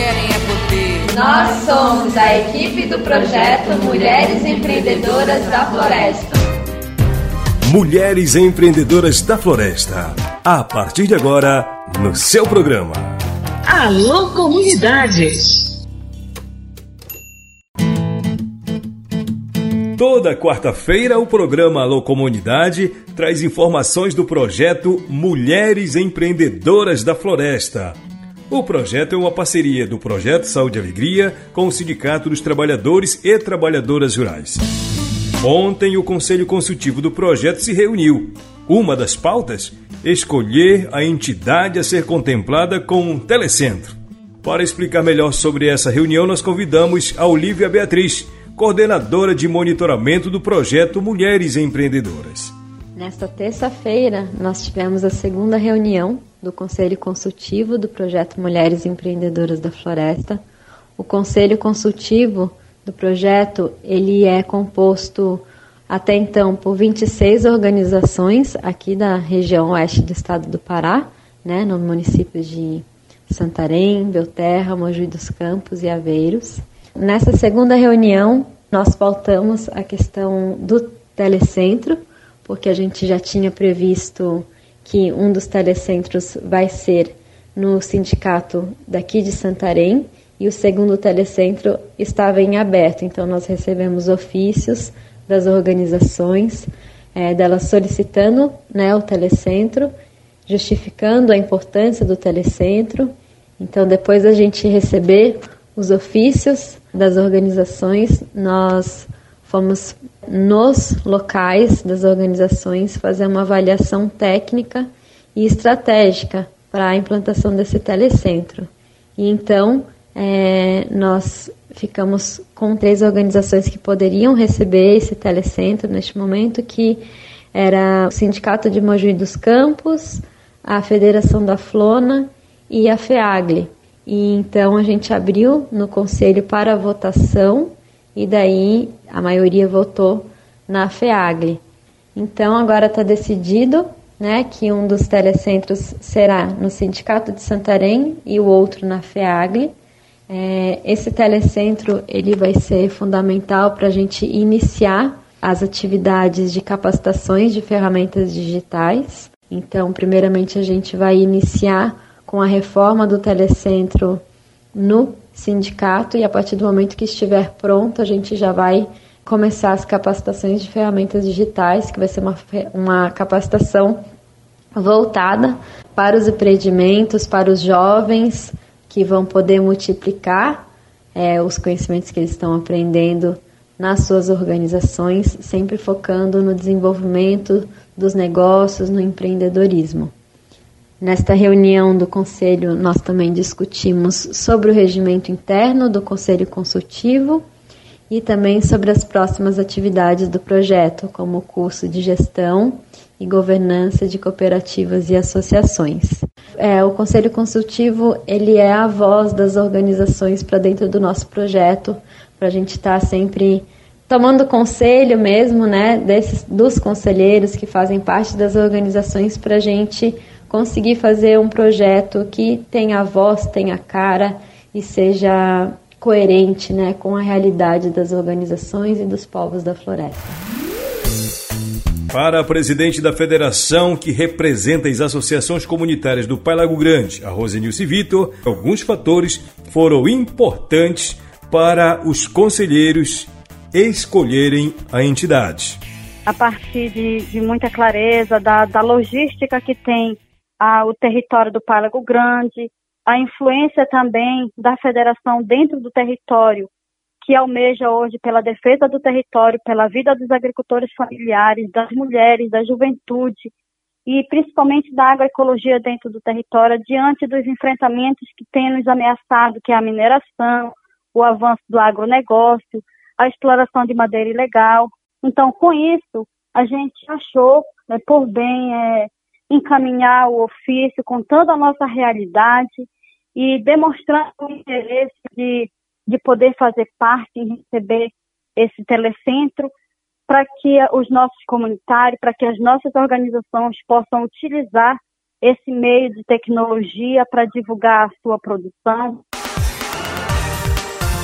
querem é poder. Nós somos a equipe do projeto Mulheres Empreendedoras da Floresta. Mulheres Empreendedoras da Floresta. A partir de agora, no seu programa. Alô Comunidades. Toda quarta-feira, o programa Alô Comunidade traz informações do projeto Mulheres Empreendedoras da Floresta. O projeto é uma parceria do Projeto Saúde e Alegria com o Sindicato dos Trabalhadores e Trabalhadoras Rurais. Ontem, o Conselho Consultivo do Projeto se reuniu. Uma das pautas? Escolher a entidade a ser contemplada com um telecentro. Para explicar melhor sobre essa reunião, nós convidamos a Olivia Beatriz, coordenadora de monitoramento do projeto Mulheres Empreendedoras. Nesta terça-feira, nós tivemos a segunda reunião do Conselho Consultivo do Projeto Mulheres Empreendedoras da Floresta. O Conselho Consultivo do projeto, ele é composto até então por 26 organizações aqui da região oeste do estado do Pará, né, nos municípios de Santarém, Belterra, Mojuí dos Campos e Aveiros. Nessa segunda reunião, nós pautamos a questão do telecentro, porque a gente já tinha previsto que um dos telecentros vai ser no sindicato daqui de Santarém e o segundo telecentro estava em aberto. Então, nós recebemos ofícios das organizações, delas solicitando, né, o telecentro, justificando a importância do telecentro. Então, depois da gente receber os ofícios das organizações, nós fomos nos locais das organizações fazer uma avaliação técnica e estratégica para a implantação desse telecentro. E então, nós ficamos com 3 organizações que poderiam receber esse telecentro neste momento, que era o Sindicato de Mojuí dos Campos, a Federação da Flona e a FEAGLE. E então a gente abriu no conselho para votação e daí a maioria votou na FEAGLE. Então agora está decidido, né, que um dos telecentros será no Sindicato de Santarém e o outro na FEAGLE. Esse telecentro ele vai ser fundamental para a gente iniciar as atividades de capacitações de ferramentas digitais. Então, primeiramente a gente vai iniciar com a reforma do telecentro no sindicato e a partir do momento que estiver pronto, a gente já vai começar as capacitações de ferramentas digitais, que vai ser uma capacitação voltada para os empreendimentos, para os jovens que vão poder multiplicar os conhecimentos que eles estão aprendendo nas suas organizações, sempre focando no desenvolvimento dos negócios, no empreendedorismo. Nesta reunião do Conselho, nós também discutimos sobre o regimento interno do Conselho Consultivo e também sobre as próximas atividades do projeto, como o curso de gestão e governança de cooperativas e associações. O Conselho Consultivo ele é a voz das organizações para dentro do nosso projeto, para a gente estar sempre tomando conselho mesmo, né, dos conselheiros que fazem parte das organizações para a gente conseguir fazer um projeto que tenha voz, tenha cara e seja coerente, né, com a realidade das organizações e dos povos da floresta. Para a presidente da federação que representa as associações comunitárias do Pai Lago Grande, a Rosenilce Vitor, alguns fatores foram importantes para os conselheiros escolherem a entidade. A partir de muita clareza da logística que tem o território do Pai Lago Grande, a influência também da federação dentro do território, que almeja hoje pela defesa do território, pela vida dos agricultores familiares, das mulheres, da juventude e principalmente da agroecologia dentro do território, diante dos enfrentamentos que tem nos ameaçado, que é a mineração, o avanço do agronegócio, a exploração de madeira ilegal. Então, com isso, a gente achou, né, por bem encaminhar o ofício contando a nossa realidade e demonstrando o interesse de poder fazer parte e receber esse telecentro para que os nossos comunitários, para que as nossas organizações possam utilizar esse meio de tecnologia para divulgar a sua produção.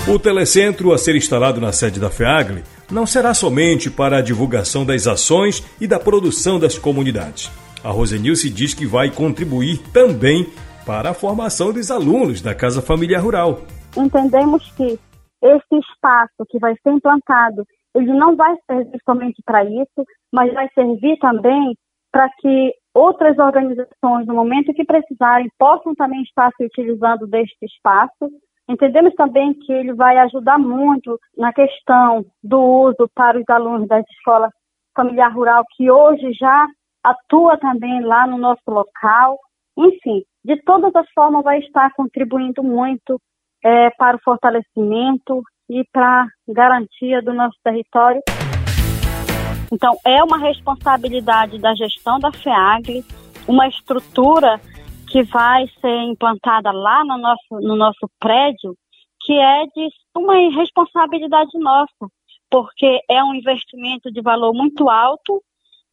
O telecentro a ser instalado na sede da FEAGLE não será somente para a divulgação das ações e da produção das comunidades. A Rosenilce diz que vai contribuir também para a formação dos alunos da Casa Família Rural. Entendemos que esse espaço que vai ser implantado, ele não vai servir somente para isso, mas vai servir também para que outras organizações, no momento que precisarem, possam também estar se utilizando deste espaço. Entendemos também que ele vai ajudar muito na questão do uso para os alunos da Escola Família Rural, que hoje já atua também lá no nosso local. Enfim, de todas as formas, vai estar contribuindo muito para o fortalecimento e para a garantia do nosso território. Então, é uma responsabilidade da gestão da FEAGLE, uma estrutura que vai ser implantada lá no nosso prédio, que é de uma responsabilidade nossa, porque é um investimento de valor muito alto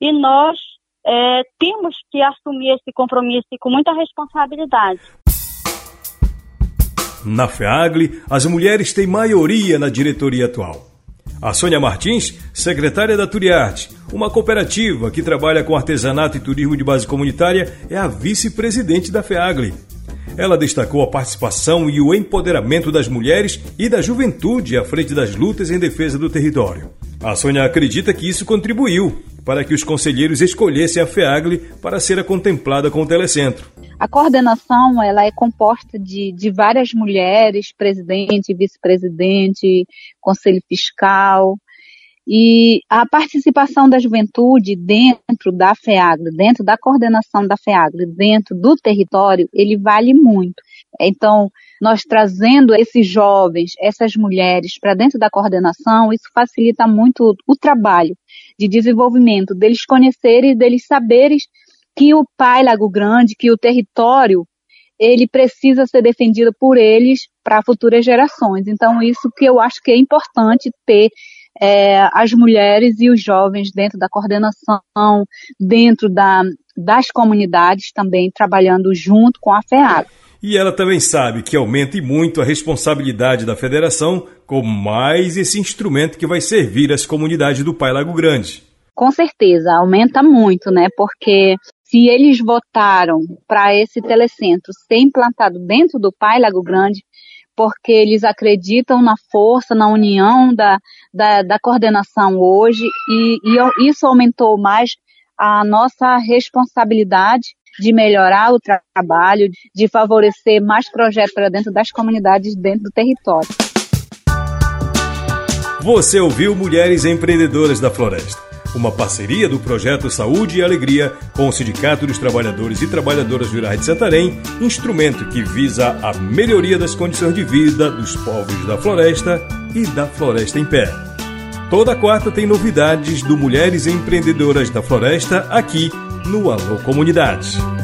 e nós temos que assumir esse compromisso com muita responsabilidade. Na FEAGLE, as mulheres têm maioria na diretoria atual. A Sônia Martins, secretária da Turiarte, uma cooperativa que trabalha com artesanato e turismo de base comunitária, é a vice-presidente da FEAGLE. Ela destacou a participação e o empoderamento das mulheres e da juventude à frente das lutas em defesa do território. A Sônia acredita que isso contribuiu para que os conselheiros escolhessem a FEAGLE para ser contemplada com o telecentro. A coordenação ela é composta de várias mulheres, presidente, vice-presidente, conselho fiscal. E a participação da juventude dentro da FEAGLE, dentro da coordenação da FEAGLE, dentro do território, ele vale muito. Então, nós trazendo esses jovens, essas mulheres para dentro da coordenação, isso facilita muito o trabalho de desenvolvimento, deles conhecerem, deles saberem que o Pai Lago Grande, que o território, ele precisa ser defendido por eles para futuras gerações. Então, isso que eu acho que é importante ter as mulheres e os jovens dentro da coordenação, dentro das comunidades também, trabalhando junto com a FEAGLE. E ela também sabe que aumenta e muito a responsabilidade da federação com mais esse instrumento que vai servir às comunidades do Pai Lago Grande. Com certeza, aumenta muito, né? Porque se eles votaram para esse telecentro ser implantado dentro do Pai Lago Grande, porque eles acreditam na força, na união da coordenação hoje, e isso aumentou mais a nossa responsabilidade de melhorar o trabalho, de favorecer mais projetos para dentro das comunidades, dentro do território. Você ouviu Mulheres Empreendedoras da Floresta, uma parceria do Projeto Saúde e Alegria com o Sindicato dos Trabalhadores e Trabalhadoras Rurais de Santarém, instrumento que visa a melhoria das condições de vida dos povos da floresta e da floresta em pé. Toda quarta tem novidades do Mulheres Empreendedoras da Floresta aqui no Alô Comunidades.